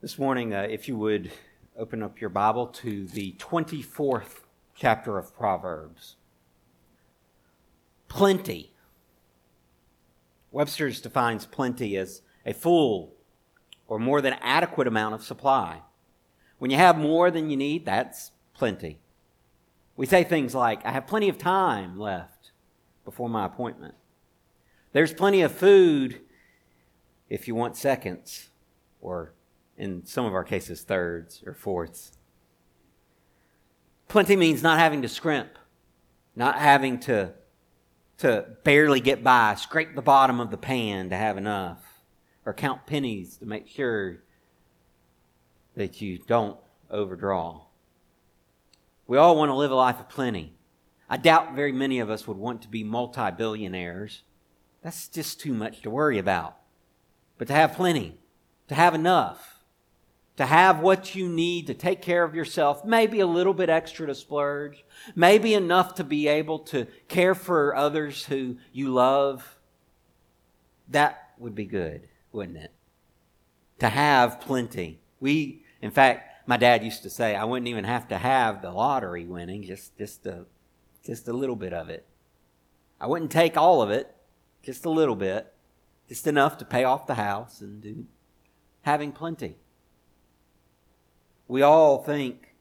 This morning, if you would open up your Bible to the 24th chapter of Proverbs. Plenty. Webster's defines plenty as a full or more than adequate amount of supply. When you have more than you need, that's plenty. We say things like, I have plenty of time left before my appointment. There's plenty of food if you want seconds, or in some of our cases, thirds or fourths. Plenty means not having to scrimp, not having to barely get by, scrape the bottom of the pan to have enough, or count pennies to make sure that you don't overdraw. We all want to live a life of plenty. I doubt very many of us would want to be multi-billionaires. That's just too much to worry about. But to have plenty, to have enough, to have what you need to take care of yourself, maybe a little bit extra to splurge, maybe enough to be able to care for others who you love. That would be good, wouldn't it? To have plenty. In fact, my dad used to say, I wouldn't even have to have the lottery winning, just a little bit of it. I wouldn't take all of it, just a little bit, just enough to pay off the house and do having plenty. We all think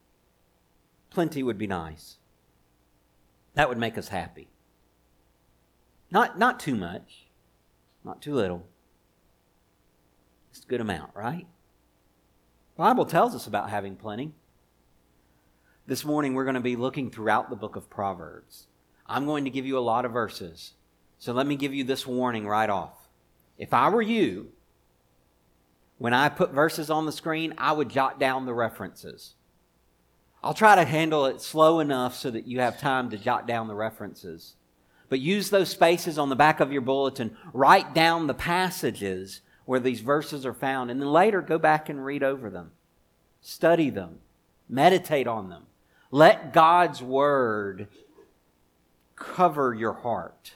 plenty would be nice. That would make us happy. Not too much, not too little. Just a good amount, right? The Bible tells us about having plenty. This morning we're going to be looking throughout the book of Proverbs. I'm going to give you a lot of verses. So let me give you this warning right off. If I were you, when I put verses on the screen, I would jot down the references. I'll try to handle it slow enough so that you have time to jot down the references. But use those spaces on the back of your bulletin. Write down the passages where these verses are found, and then later go back and read over them. Study them. Meditate on them. Let God's Word cover your heart.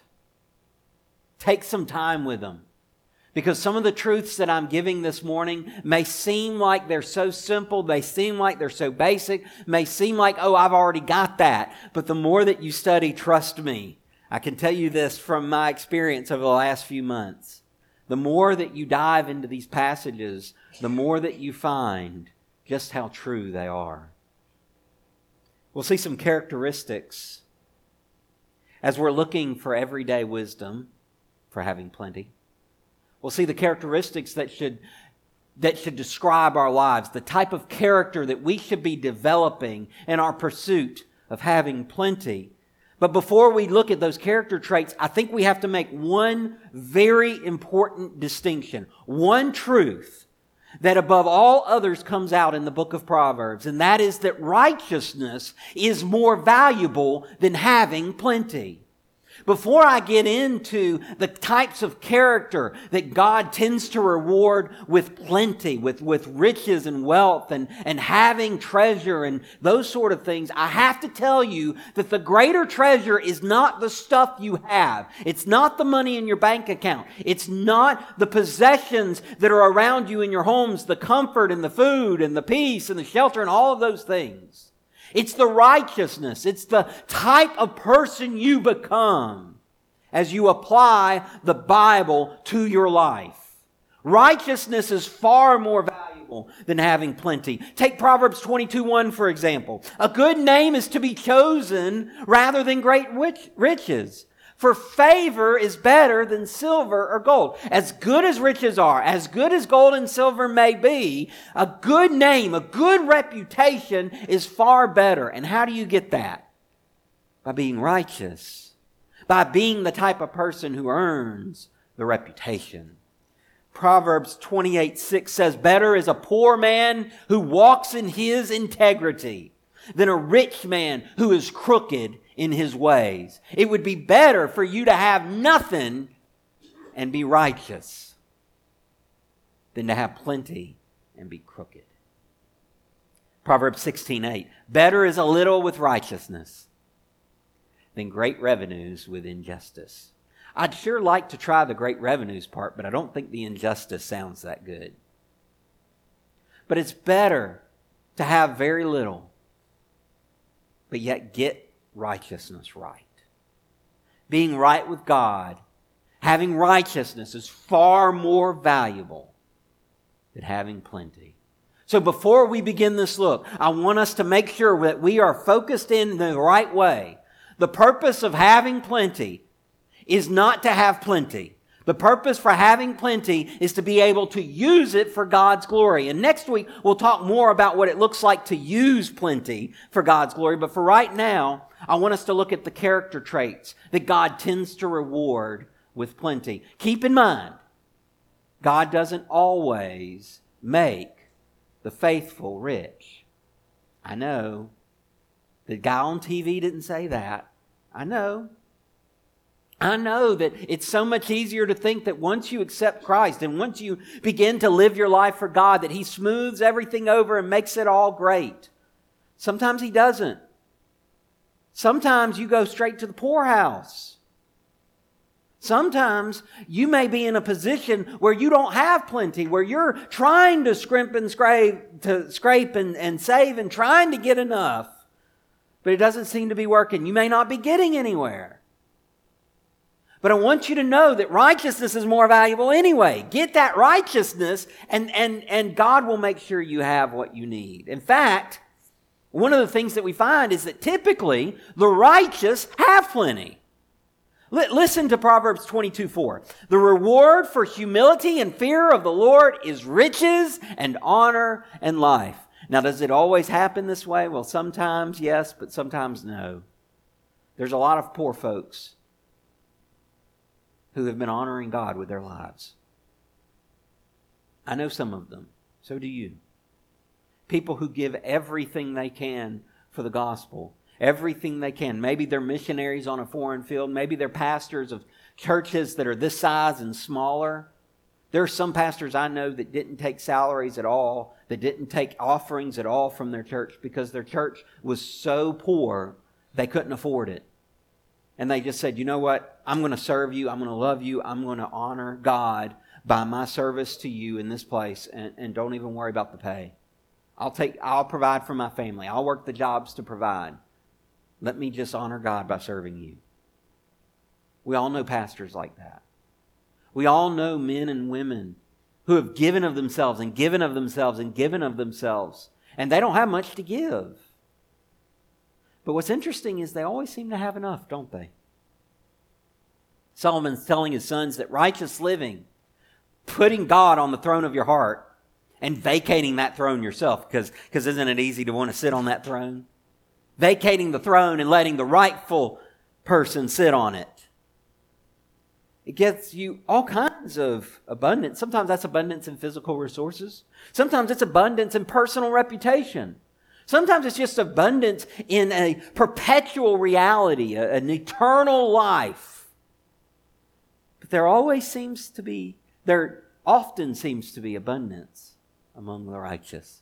Take some time with them. Because some of the truths that I'm giving this morning may seem like they're so simple, may seem like they're so basic, may seem like, oh, I've already got that. But the more that you study, trust me, I can tell you this from my experience over the last few months. The more that you dive into these passages, the more that you find just how true they are. We'll see some characteristics as we're looking for everyday wisdom for having plenty. We'll see the characteristics that should describe our lives, the type of character that we should be developing in our pursuit of having plenty. But before we look at those character traits, I think we have to make one very important distinction, one truth that above all others comes out in the book of Proverbs, and that is that righteousness is more valuable than having plenty. Before I get into the types of character that God tends to reward with plenty, with riches and wealth and having treasure and those sort of things, I have to tell you that the greater treasure is not the stuff you have. It's not the money in your bank account. It's not the possessions that are around you in your homes, the comfort and the food and the peace and the shelter and all of those things. It's the righteousness. It's the type of person you become as you apply the Bible to your life. Righteousness is far more valuable than having plenty. Take Proverbs 22:1, for example. A good name is to be chosen rather than great riches. For favor is better than silver or gold. As good as riches are, as good as gold and silver may be, a good name, a good reputation is far better. And how do you get that? By being righteous. By being the type of person who earns the reputation. Proverbs 28:6 says, better is a poor man who walks in his integrity than a rich man who is crooked in his ways. It would be better for you to have nothing and be righteous than to have plenty and be crooked. Proverbs 16:8, better is a little with righteousness than great revenues with injustice. I'd sure like to try the great revenues part, but I don't think the injustice sounds that good. But it's better to have very little, but yet get righteousness right. Being right with God, having righteousness is far more valuable than having plenty. So before we begin this look, I want us to make sure that we are focused in the right way. The purpose of having plenty is not to have plenty. The purpose for having plenty is to be able to use it for God's glory. And next week, we'll talk more about what it looks like to use plenty for God's glory. But for right now, I want us to look at the character traits that God tends to reward with plenty. Keep in mind, God doesn't always make the faithful rich. I know. The guy on TV didn't say that. I know. I know that it's so much easier to think that once you accept Christ and once you begin to live your life for God, that He smooths everything over and makes it all great. Sometimes He doesn't. Sometimes you go straight to the poorhouse. Sometimes you may be in a position where you don't have plenty, where you're trying to scrape and save and trying to get enough, but it doesn't seem to be working. You may not be getting anywhere. But I want you to know that righteousness is more valuable anyway. Get that righteousness and God will make sure you have what you need. In fact, one of the things that we find is that typically the righteous have plenty. Listen to Proverbs 22:4. The reward for humility and fear of the Lord is riches and honor and life. Now, does it always happen this way? Well, sometimes yes, but sometimes no. There's a lot of poor folks who have been honoring God with their lives. I know some of them. So do you. People who give everything they can for the gospel. Everything they can. Maybe they're missionaries on a foreign field. Maybe they're pastors of churches that are this size and smaller. There are some pastors I know that didn't take salaries at all, that didn't take offerings at all from their church because their church was so poor they couldn't afford it. And they just said, you know what? I'm going to serve you. I'm going to love you. I'm going to honor God by my service to you in this place. And don't even worry about the pay. I'll provide for my family. I'll work the jobs to provide. Let me just honor God by serving you. We all know pastors like that. We all know men and women who have given of themselves and given of themselves and given of themselves, and they don't have much to give. But what's interesting is they always seem to have enough, don't they? Solomon's telling his sons that righteous living, putting God on the throne of your heart and vacating that throne yourself, because isn't it easy to want to sit on that throne? Vacating the throne and letting the rightful person sit on it. It gets you all kinds of abundance. Sometimes that's abundance in physical resources. Sometimes it's abundance in personal reputation. Sometimes it's just abundance in a perpetual reality, an eternal life. But there often seems to be abundance among the righteous.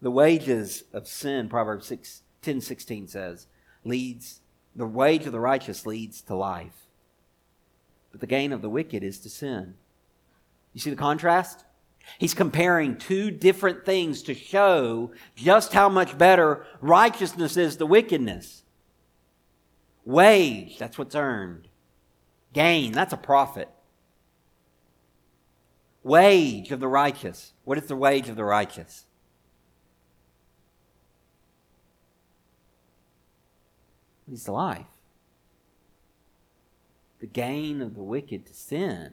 The wages of sin, Proverbs 10:16 says, the wage of the righteous leads to life. But the gain of the wicked is to sin. You see the contrast? He's comparing two different things to show just how much better righteousness is than wickedness. Wage, that's what's earned. Gain, that's a profit. Wage of the righteous. What is the wage of the righteous? Leads to life. The gain of the wicked to sin.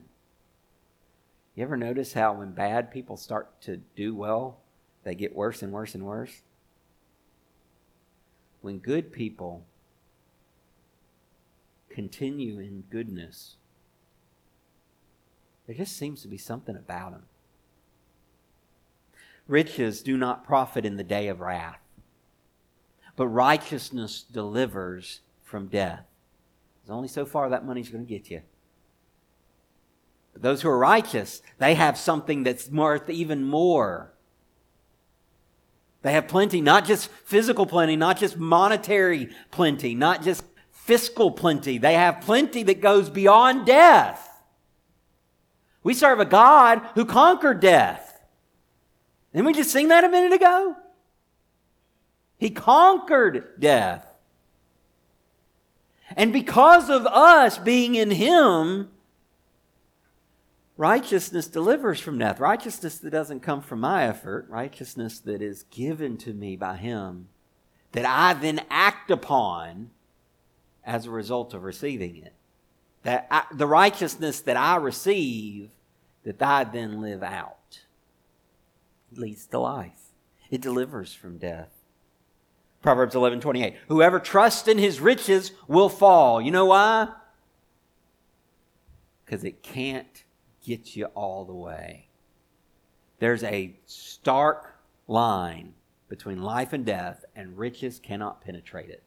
You ever notice how when bad people start to do well, they get worse and worse and worse? When good people continue in goodness, there just seems to be something about them. Riches do not profit in the day of wrath, but righteousness delivers from death. There's only so far that money's going to get you. But those who are righteous, they have something that's worth even more. They have plenty, not just physical plenty, not just monetary plenty, not just fiscal plenty. They have plenty that goes beyond death. We serve a God who conquered death. Didn't we just sing that a minute ago? He conquered death. And because of us being in Him, righteousness delivers from death. Righteousness that doesn't come from my effort. Righteousness that is given to me by Him, that I then act upon as a result of receiving it. The righteousness that I receive, that I then live out, leads to life. It delivers from death. Proverbs 11:28. Whoever trusts in his riches will fall. You know why? Because it can't get you all the way. There's a stark line between life and death, and riches cannot penetrate it.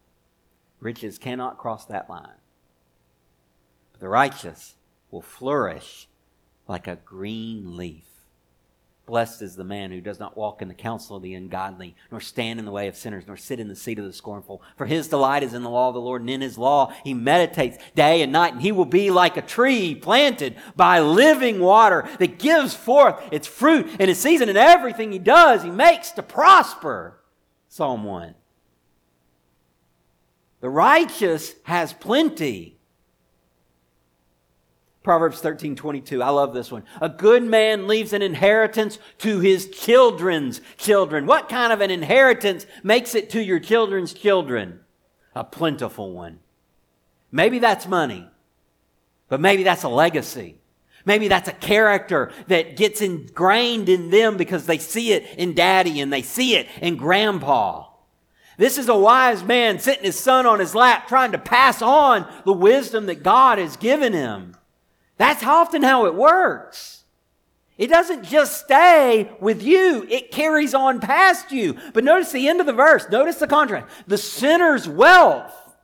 Riches cannot cross that line. But the righteous will flourish like a green leaf. Blessed is the man who does not walk in the counsel of the ungodly, nor stand in the way of sinners, nor sit in the seat of the scornful. For his delight is in the law of the Lord, and in his law he meditates day and night. And he will be like a tree planted by living water that gives forth its fruit in its season, and everything he does he makes to prosper. Psalm 1. The righteous has plenty. Proverbs 13:22, I love this one. A good man leaves an inheritance to his children's children. What kind of an inheritance makes it to your children's children? A plentiful one. Maybe that's money, but maybe that's a legacy. Maybe that's a character that gets ingrained in them because they see it in daddy and they see it in grandpa. This is a wise man sitting his son on his lap trying to pass on the wisdom that God has given him. That's often how it works. It doesn't just stay with you. It carries on past you. But notice the end of the verse. Notice the contrast. The sinner's wealth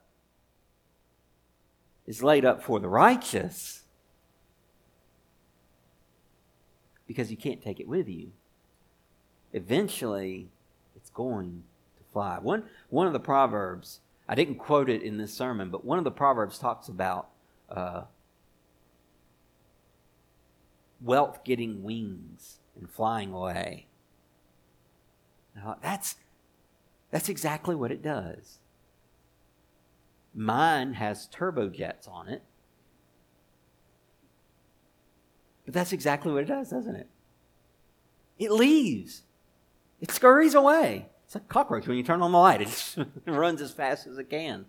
is laid up for the righteous, because you can't take it with you. Eventually, it's going to fly. One of the Proverbs, I didn't quote it in this sermon, but one of the Proverbs talks about wealth getting wings and flying away. That's exactly what it does. Mine has turbojets on it. But that's exactly what it does, doesn't it? It leaves. It scurries away. It's like a cockroach when you turn on the light. It just runs as fast as it can.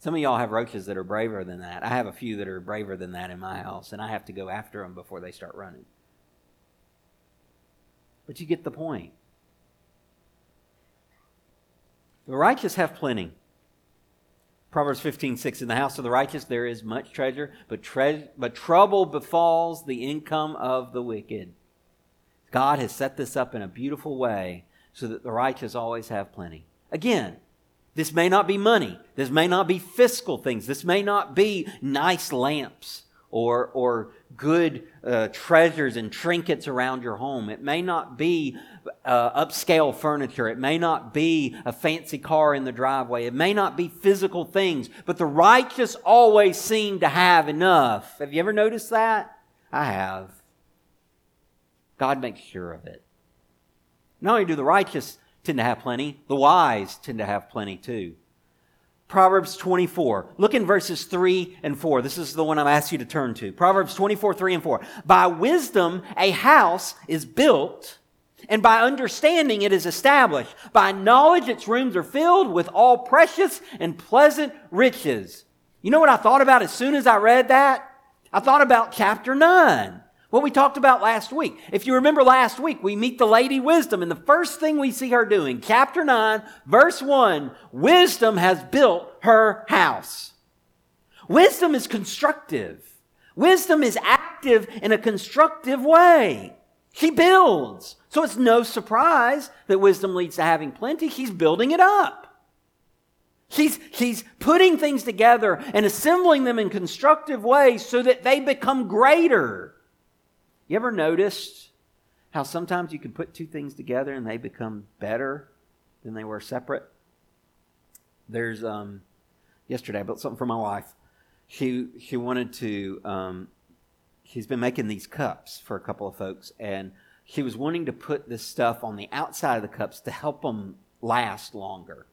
Some of y'all have roaches that are braver than that. I have a few that are braver than that in my house, and I have to go after them before they start running. But you get the point. The righteous have plenty. Proverbs 15:6, in the house of the righteous there is much treasure, but trouble befalls the income of the wicked. God has set this up in a beautiful way so that the righteous always have plenty. Again, this may not be money. This may not be fiscal things. This may not be nice lamps or good treasures and trinkets around your home. It may not be upscale furniture. It may not be a fancy car in the driveway. It may not be physical things. But the righteous always seem to have enough. Have you ever noticed that? I have. God makes sure of it. Not only do the righteous tend to have plenty, the wise tend to have plenty too. Proverbs 24. Look in verses 3 and 4. This is the one I've asked you to turn to. Proverbs 24, 3 and 4. By wisdom a house is built, and by understanding it is established. By knowledge its rooms are filled with all precious and pleasant riches. You know what I thought about as soon as I read that? I thought about chapter 9. What we talked about last week. If you remember last week, we meet the Lady Wisdom, and the first thing we see her doing, chapter 9, verse 1, wisdom has built her house. Wisdom is constructive. Wisdom is active in a constructive way. She builds. So it's no surprise that wisdom leads to having plenty. She's building it up. She's putting things together and assembling them in constructive ways so that they become greater. You ever noticed how sometimes you can put two things together and they become better than they were separate? There's, yesterday I built something for my wife. She wanted to, she's been making these cups for a couple of folks, and he was wanting to put this stuff on the outside of the cups to help them last longer.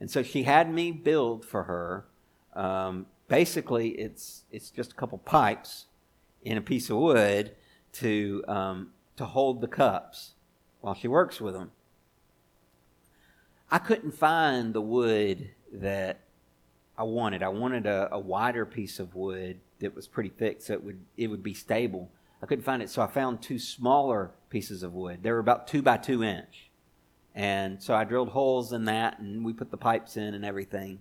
And so she had me build for her. Basically, it's just a couple pipes in a piece of wood to hold the cups while she works with them. I couldn't find the wood that I wanted. I wanted a wider piece of wood that was pretty thick so it would be stable. I couldn't find it, so I found two smaller pieces of wood. They were about 2 by 2 inch. And so I drilled holes in that, and we put the pipes in and everything.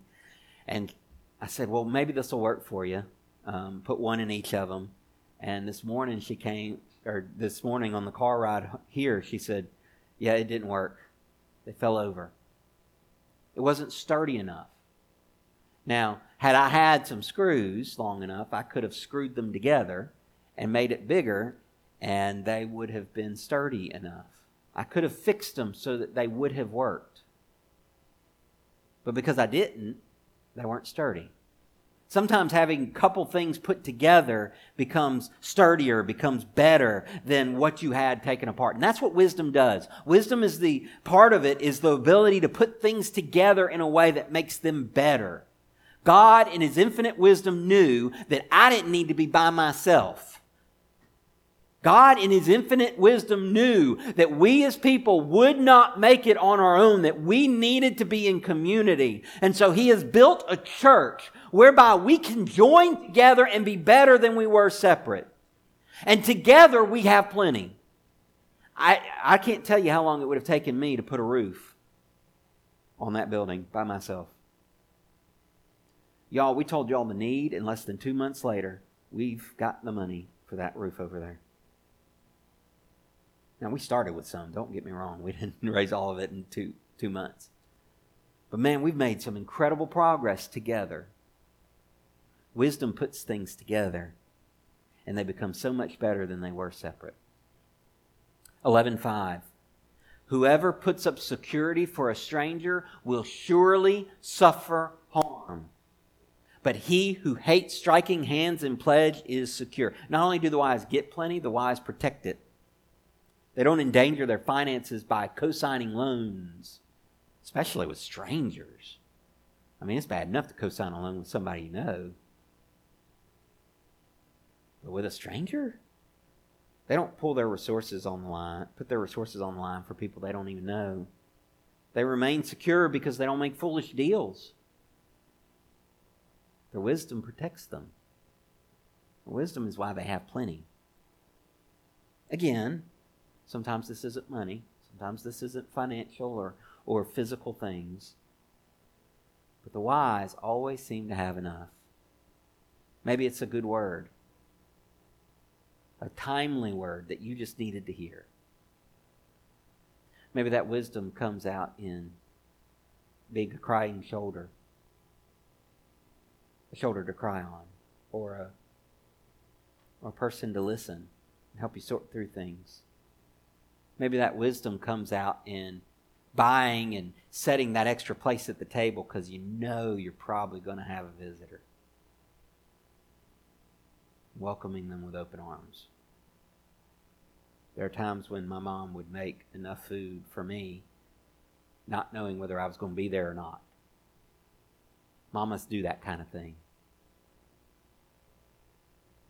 And I said, well, maybe this will work for you. Put one in each of them. And this morning on the car ride here, she said, yeah, it didn't work. They fell over. It wasn't sturdy enough. Now, had I had some screws long enough, I could have screwed them together and made it bigger, and they would have been sturdy enough. I could have fixed them so that they would have worked. But because I didn't, they weren't sturdy. Sometimes having a couple things put together becomes sturdier, becomes better than what you had taken apart. And that's what wisdom does. Wisdom is the part of it is the ability to put things together in a way that makes them better. God in his infinite wisdom knew that I didn't need to be by myself. God in his infinite wisdom knew that we as people would not make it on our own, that we needed to be in community. And so he has built a church whereby we can join together and be better than we were separate. And together we have plenty. I can't tell you how long it would have taken me to put a roof on that building by myself. Y'all, we told y'all the need, and less than 2 months later, we've got the money for that roof over there. Now, we started with some. Don't get me wrong. We didn't raise all of it in two months. But man, we've made some incredible progress together. Wisdom puts things together, and they become so much better than they were separate. 11:5. Whoever puts up security for a stranger will surely suffer harm. But he who hates striking hands in pledge is secure. Not only do the wise get plenty, the wise protect it. They don't endanger their finances by co-signing loans, especially with strangers. I mean, it's bad enough to co-sign a loan with somebody you know. But with a stranger? They don't put their resources on the line for people they don't even know. They remain secure because they don't make foolish deals. Their wisdom protects them. Their wisdom is why they have plenty. Again, sometimes this isn't money. Sometimes this isn't financial or physical things. But the wise always seem to have enough. Maybe it's a good word. A timely word that you just needed to hear. Maybe that wisdom comes out in being a crying shoulder. A shoulder to cry on. Or a person to listen and help you sort through things. Maybe that wisdom comes out in buying and setting that extra place at the table because you know you're probably going to have a visitor. Welcoming them with open arms. There are times when my mom would make enough food for me, not knowing whether I was going to be there or not. Mamas do that kind of thing.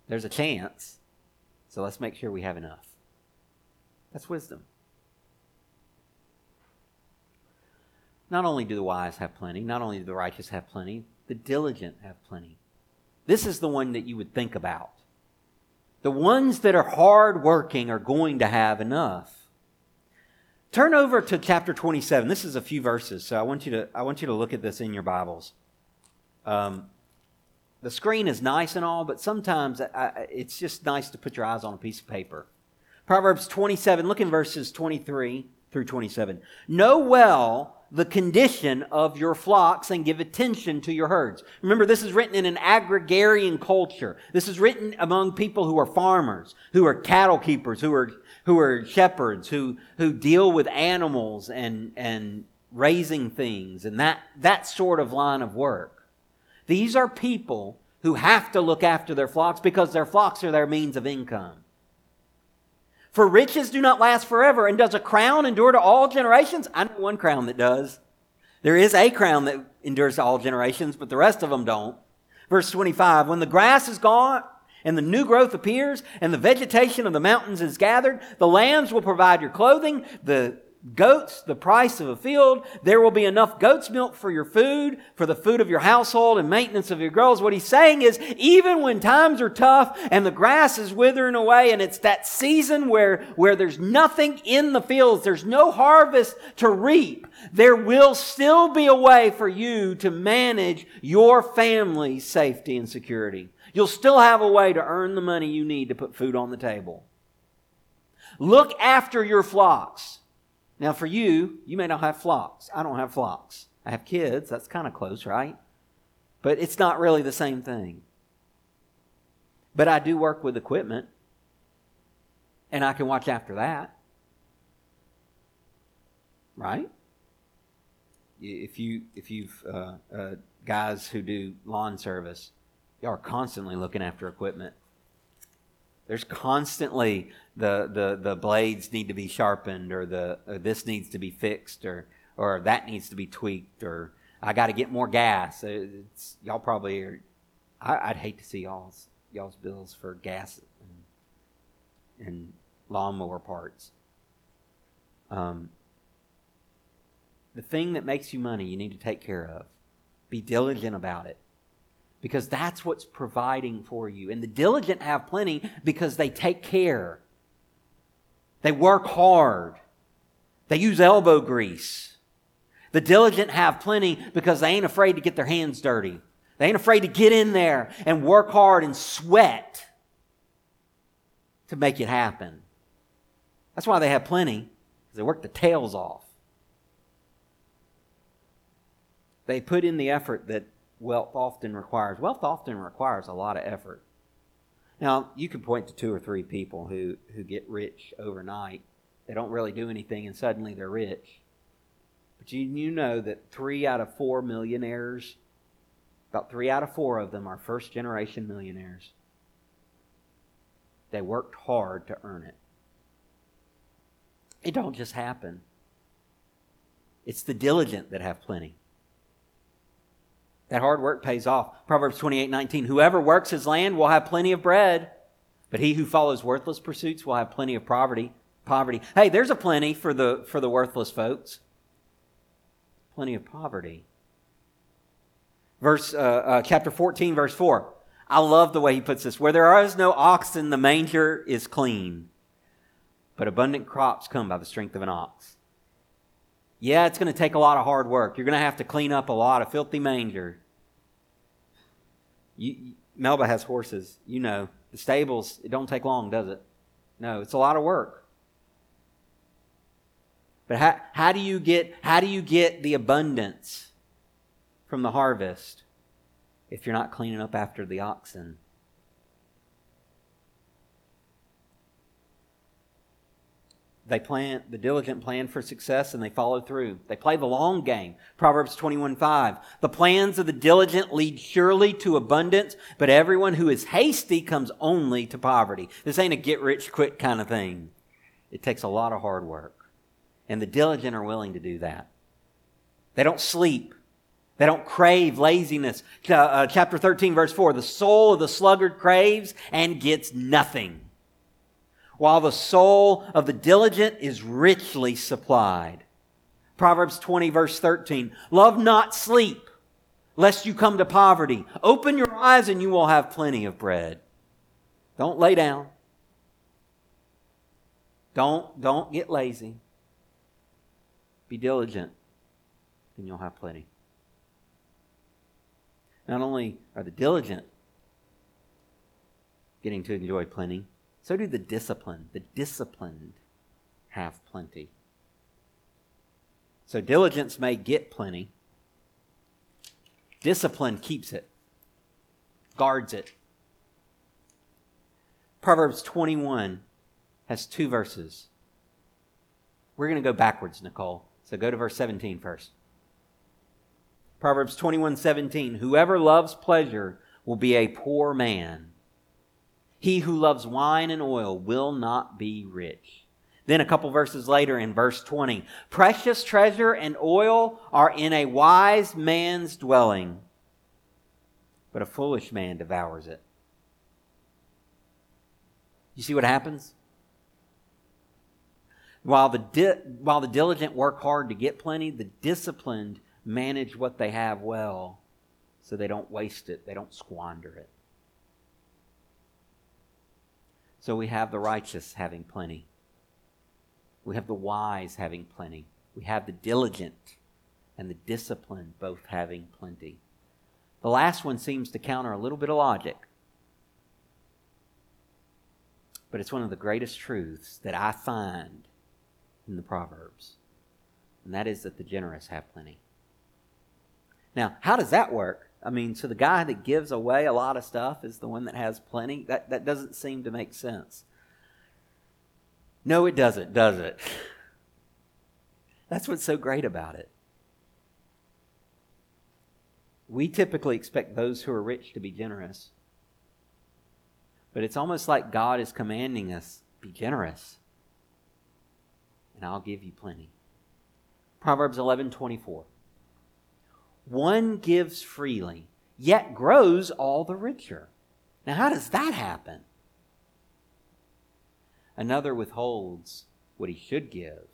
There's a chance, so let's make sure we have enough. That's wisdom. Not only do the wise have plenty, not only do the righteous have plenty, the diligent have plenty. This is the one that you would think about. The ones that are hardworking are going to have enough. Turn over to chapter 27. This is a few verses, so I want you to look at this in your Bibles. The screen is nice and all, but sometimes it's just nice to put your eyes on a piece of paper. Proverbs 27, look in verses 23 through 27. Know well the condition of your flocks and give attention to your herds. Remember, this is written in an agrarian culture. This is written among people who are farmers, who are cattle keepers, who are shepherds, who deal with animals and raising things and that sort of line of work. These are people who have to look after their flocks because their flocks are their means of income. For riches do not last forever, and does a crown endure to all generations? I know one crown that does. There is a crown that endures to all generations, but the rest of them don't. Verse 25, when the grass is gone, and the new growth appears, and the vegetation of the mountains is gathered, the lambs will provide your clothing, the goats, the price of a field. There will be enough goat's milk for your food, for the food of your household and maintenance of your girls. What he's saying is, even when times are tough and the grass is withering away and it's that season where there's nothing in the fields, there's no harvest to reap, there will still be a way for you to manage your family's safety and security. You'll still have a way to earn the money you need to put food on the table. Look after your flocks. Now for you, you may not have flocks. I don't have flocks. I have kids. That's kind of close, right? But it's not really the same thing. But I do work with equipment, and I can watch after that. Right? If you've guys who do lawn service, y'all are constantly looking after equipment. There's constantly the blades need to be sharpened, or this needs to be fixed, or that needs to be tweaked, or I got to get more gas. Y'all probably are. I'd hate to see y'all's bills for gas and lawnmower parts. The thing that makes you money, you need to take care of. Be diligent about it, because that's what's providing for you. And the diligent have plenty because they take care. They work hard. They use elbow grease. The diligent have plenty because they ain't afraid to get their hands dirty. They ain't afraid to get in there and work hard and sweat to make it happen. That's why they have plenty, because they work their tails off. They put in the effort that wealth often requires. Wealth often requires a lot of effort. Now, you can point to 2 or 3 people who get rich overnight. They don't really do anything, and suddenly they're rich. But you know that 3 out of 4 millionaires, about 3 out of 4 of them are first-generation millionaires. They worked hard to earn it. It don't just happen. It's the diligent that have plenty. That hard work pays off. Proverbs 28:19, whoever works his land will have plenty of bread, but he who follows worthless pursuits will have plenty of poverty. Hey, there's a plenty for the worthless folks. Plenty of poverty. Chapter 14, verse 4. I love the way he puts this. Where there is no oxen, the manger is clean, but abundant crops come by the strength of an ox. Yeah, it's going to take a lot of hard work. You're going to have to clean up a lot of filthy manger. Melba has horses. You know, the stables, it don't take long, does it? No, it's a lot of work. But how do you get the abundance from the harvest if you're not cleaning up after the oxen? They plan, the diligent plan for success, and they follow through. They play the long game. Proverbs 21:5. The plans of the diligent lead surely to abundance, but everyone who is hasty comes only to poverty. This ain't a get rich quick kind of thing. It takes a lot of hard work. And the diligent are willing to do that. They don't sleep. They don't crave laziness. Chapter 13, verse 4. The soul of the sluggard craves and gets nothing, while the soul of the diligent is richly supplied. Proverbs 20, verse 13. Love not sleep, lest you come to poverty. Open your eyes and you will have plenty of bread. Don't lay down. Don't get lazy. Be diligent, and you'll have plenty. Not only are the diligent getting to enjoy plenty, so do the disciplined. The disciplined have plenty. So diligence may get plenty. Discipline keeps it, guards it. Proverbs 21 has 2 verses. We're going to go backwards, Nicole. So go to verse 17 first. Proverbs 21:17. Whoever loves pleasure will be a poor man. He who loves wine and oil will not be rich. Then a couple verses later in verse 20, precious treasure and oil are in a wise man's dwelling, but a foolish man devours it. You see what happens? While the diligent work hard to get plenty, the disciplined manage what they have well so they don't waste it, they don't squander it. So we have the righteous having plenty. We have the wise having plenty. We have the diligent and the disciplined both having plenty. The last one seems to counter a little bit of logic. But it's one of the greatest truths that I find in the Proverbs. And that is that the generous have plenty. Now, how does that work? I mean, so the guy that gives away a lot of stuff is the one that has plenty? That doesn't seem to make sense. No, it doesn't, does it? That's what's so great about it. We typically expect those who are rich to be generous. But it's almost like God is commanding us, be generous, and I'll give you plenty. Proverbs 11:24. One gives freely, yet grows all the richer. Now, how does that happen? Another withholds what he should give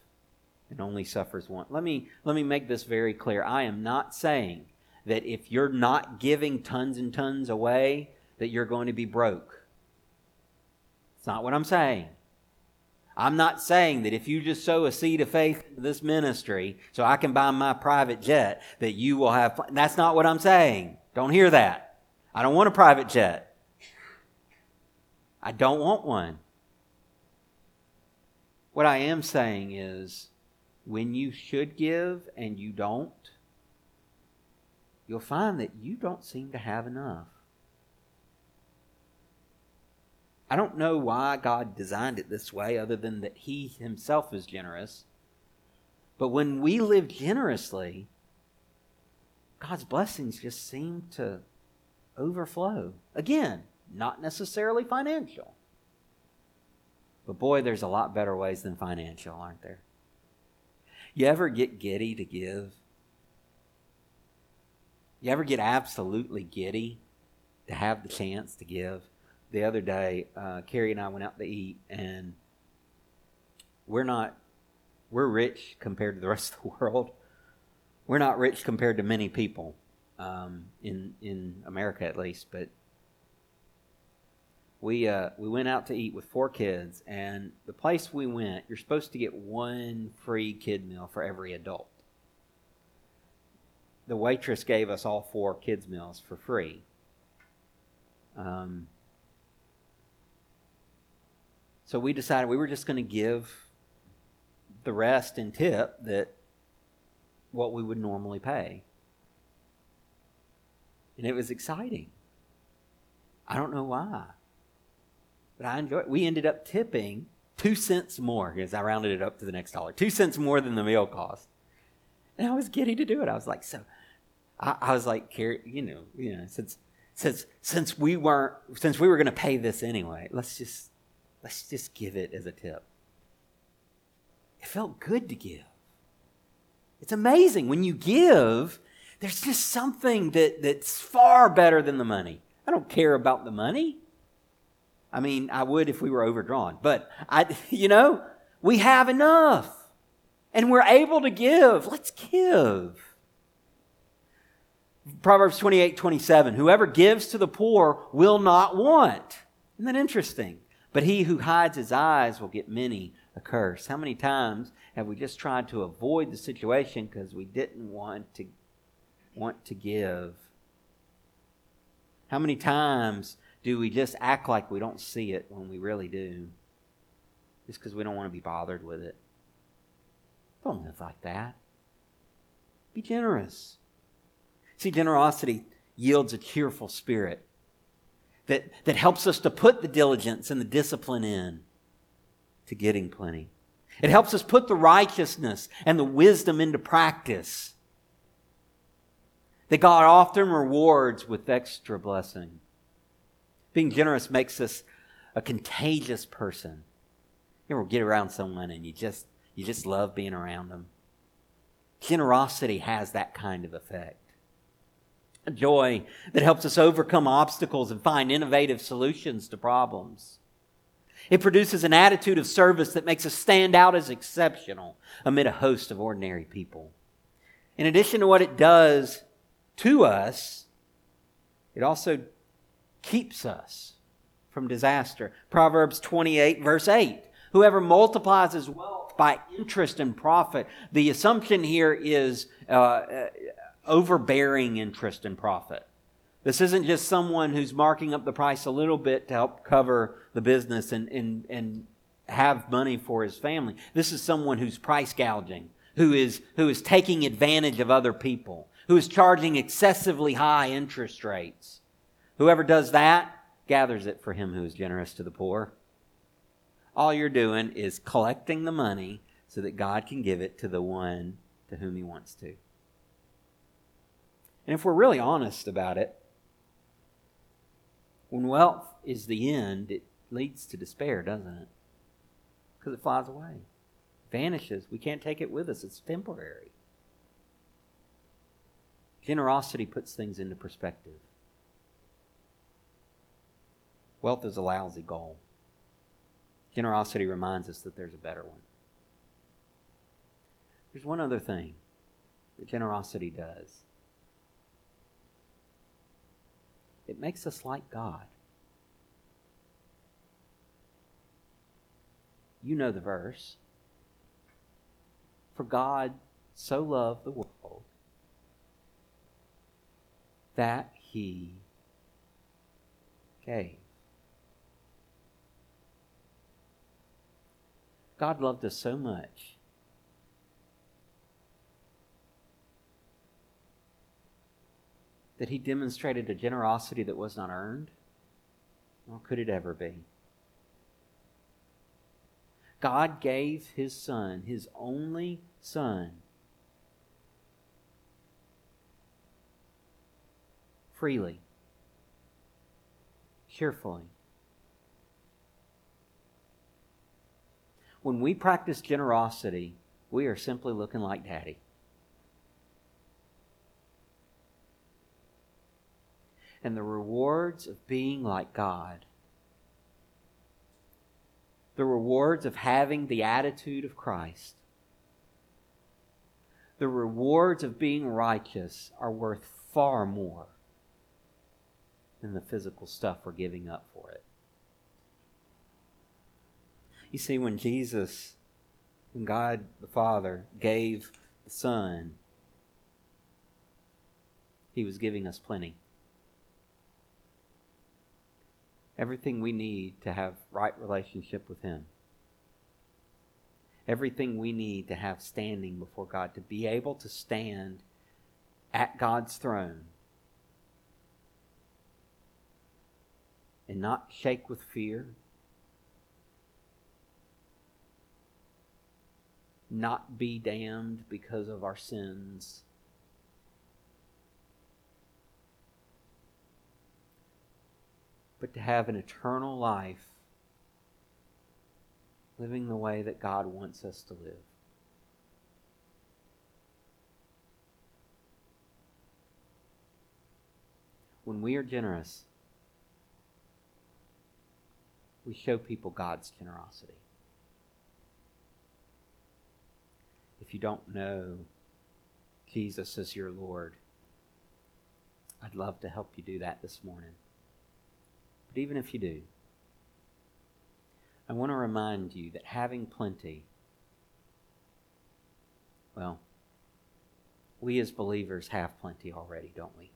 and only suffers want. Let me make this very clear. I am not saying that if you're not giving tons and tons away, that you're going to be broke. It's not what I'm saying. I'm not saying that if you just sow a seed of faith to this ministry so I can buy my private jet, that you will have... That's not what I'm saying. Don't hear that. I don't want a private jet. I don't want one. What I am saying is, when you should give and you don't, you'll find that you don't seem to have enough. I don't know why God designed it this way, other than that He Himself is generous. But when we live generously, God's blessings just seem to overflow. Again, not necessarily financial. But boy, there's a lot better ways than financial, aren't there? You ever get giddy to give? You ever get absolutely giddy to have the chance to give? The other day, Carrie and I went out to eat, and we're rich compared to the rest of the world. We're not rich compared to many people, in America at least, but we went out to eat with four kids, and the place we went, you're supposed to get one free kid meal for every adult. The waitress gave us all four kids meals for free. So we decided we were just going to give the rest in tip, that what we would normally pay. And it was exciting. I don't know why. But I enjoyed it. We ended up tipping 2 cents more, because I rounded it up to the next dollar. 2 cents more than the meal cost. And I was giddy to do it. I was like, since we were going to pay this anyway, let's just give it as a tip. It felt good to give. It's amazing. When you give, there's just something that's far better than the money. I don't care about the money. I mean, I would if we were overdrawn. But, we have enough. And we're able to give. Let's give. Proverbs 28:27, whoever gives to the poor will not want. Isn't that interesting? But he who hides his eyes will get many a curse. How many times have we just tried to avoid the situation because we didn't want to give? How many times do we just act like we don't see it when we really do, just because we don't want to be bothered with it? Don't live like that. Be generous. See, generosity yields a cheerful spirit that helps us to put the diligence and the discipline in to getting plenty. It helps us put the righteousness and the wisdom into practice that God often rewards with extra blessing. Being generous makes us a contagious person. You ever get around someone and you just love being around them? Generosity has that kind of effect. A joy that helps us overcome obstacles and find innovative solutions to problems. It produces an attitude of service that makes us stand out as exceptional amid a host of ordinary people. In addition to what it does to us, it also keeps us from disaster. Proverbs 28, verse 8. Whoever multiplies his wealth by interest and profit. The assumption here is overbearing interest and profit. This isn't just someone who's marking up the price a little bit to help cover the business and have money for his family. This is someone who's price gouging, who is taking advantage of other people, who is charging excessively high interest rates. Whoever does that gathers it for him who is generous to the poor. All you're doing is collecting the money so that God can give it to the one to whom He wants to. And if we're really honest about it, when wealth is the end, it leads to despair, doesn't it? Because it flies away, vanishes. We can't take it with us. It's temporary. Generosity puts things into perspective. Wealth is a lousy goal. Generosity reminds us that there's a better one. There's one other thing that generosity does. It makes us like God. You know the verse. For God so loved the world that He gave. God loved us so much that He demonstrated a generosity that was not earned, nor could it ever be. God gave His Son, His only Son, freely, cheerfully. When we practice generosity, we are simply looking like Daddy. And the rewards of being like God, the rewards of having the attitude of Christ, the rewards of being righteous are worth far more than the physical stuff we're giving up for it. You see, when God the Father gave the Son, He was giving us plenty. Everything we need to have right relationship with Him. Everything we need to have standing before God, to be able to stand at God's throne and not shake with fear, not be damned because of our sins. But to have an eternal life, living the way that God wants us to live. When we are generous, we show people God's generosity. If you don't know Jesus as your Lord, I'd love to help you do that this morning. But even if you do, I want to remind you that having plenty, well, we as believers have plenty already, don't we?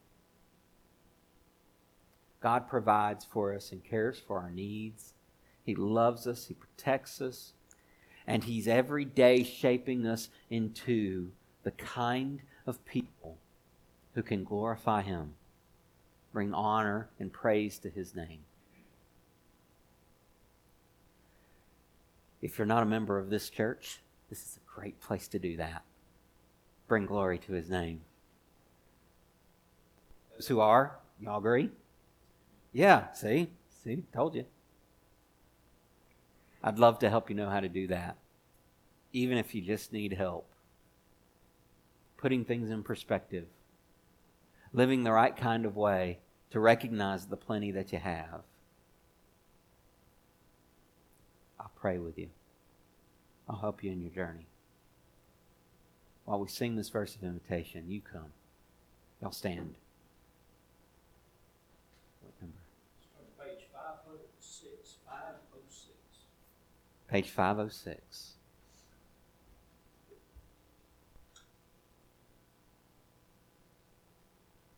God provides for us and cares for our needs. He loves us. He protects us. And He's every day shaping us into the kind of people who can glorify Him, bring honor and praise to His name. If you're not a member of this church, this is a great place to do that. Bring glory to His name. Those who are, y'all agree? Yeah, see? Told you. I'd love to help you know how to do that, even if you just need help. Putting things in perspective. Living the right kind of way to recognize the plenty that you have. I'll pray with you. I'll help you in your journey. While we sing this verse of invitation, you come. Y'all stand. What number? It's on page 506. Page 506.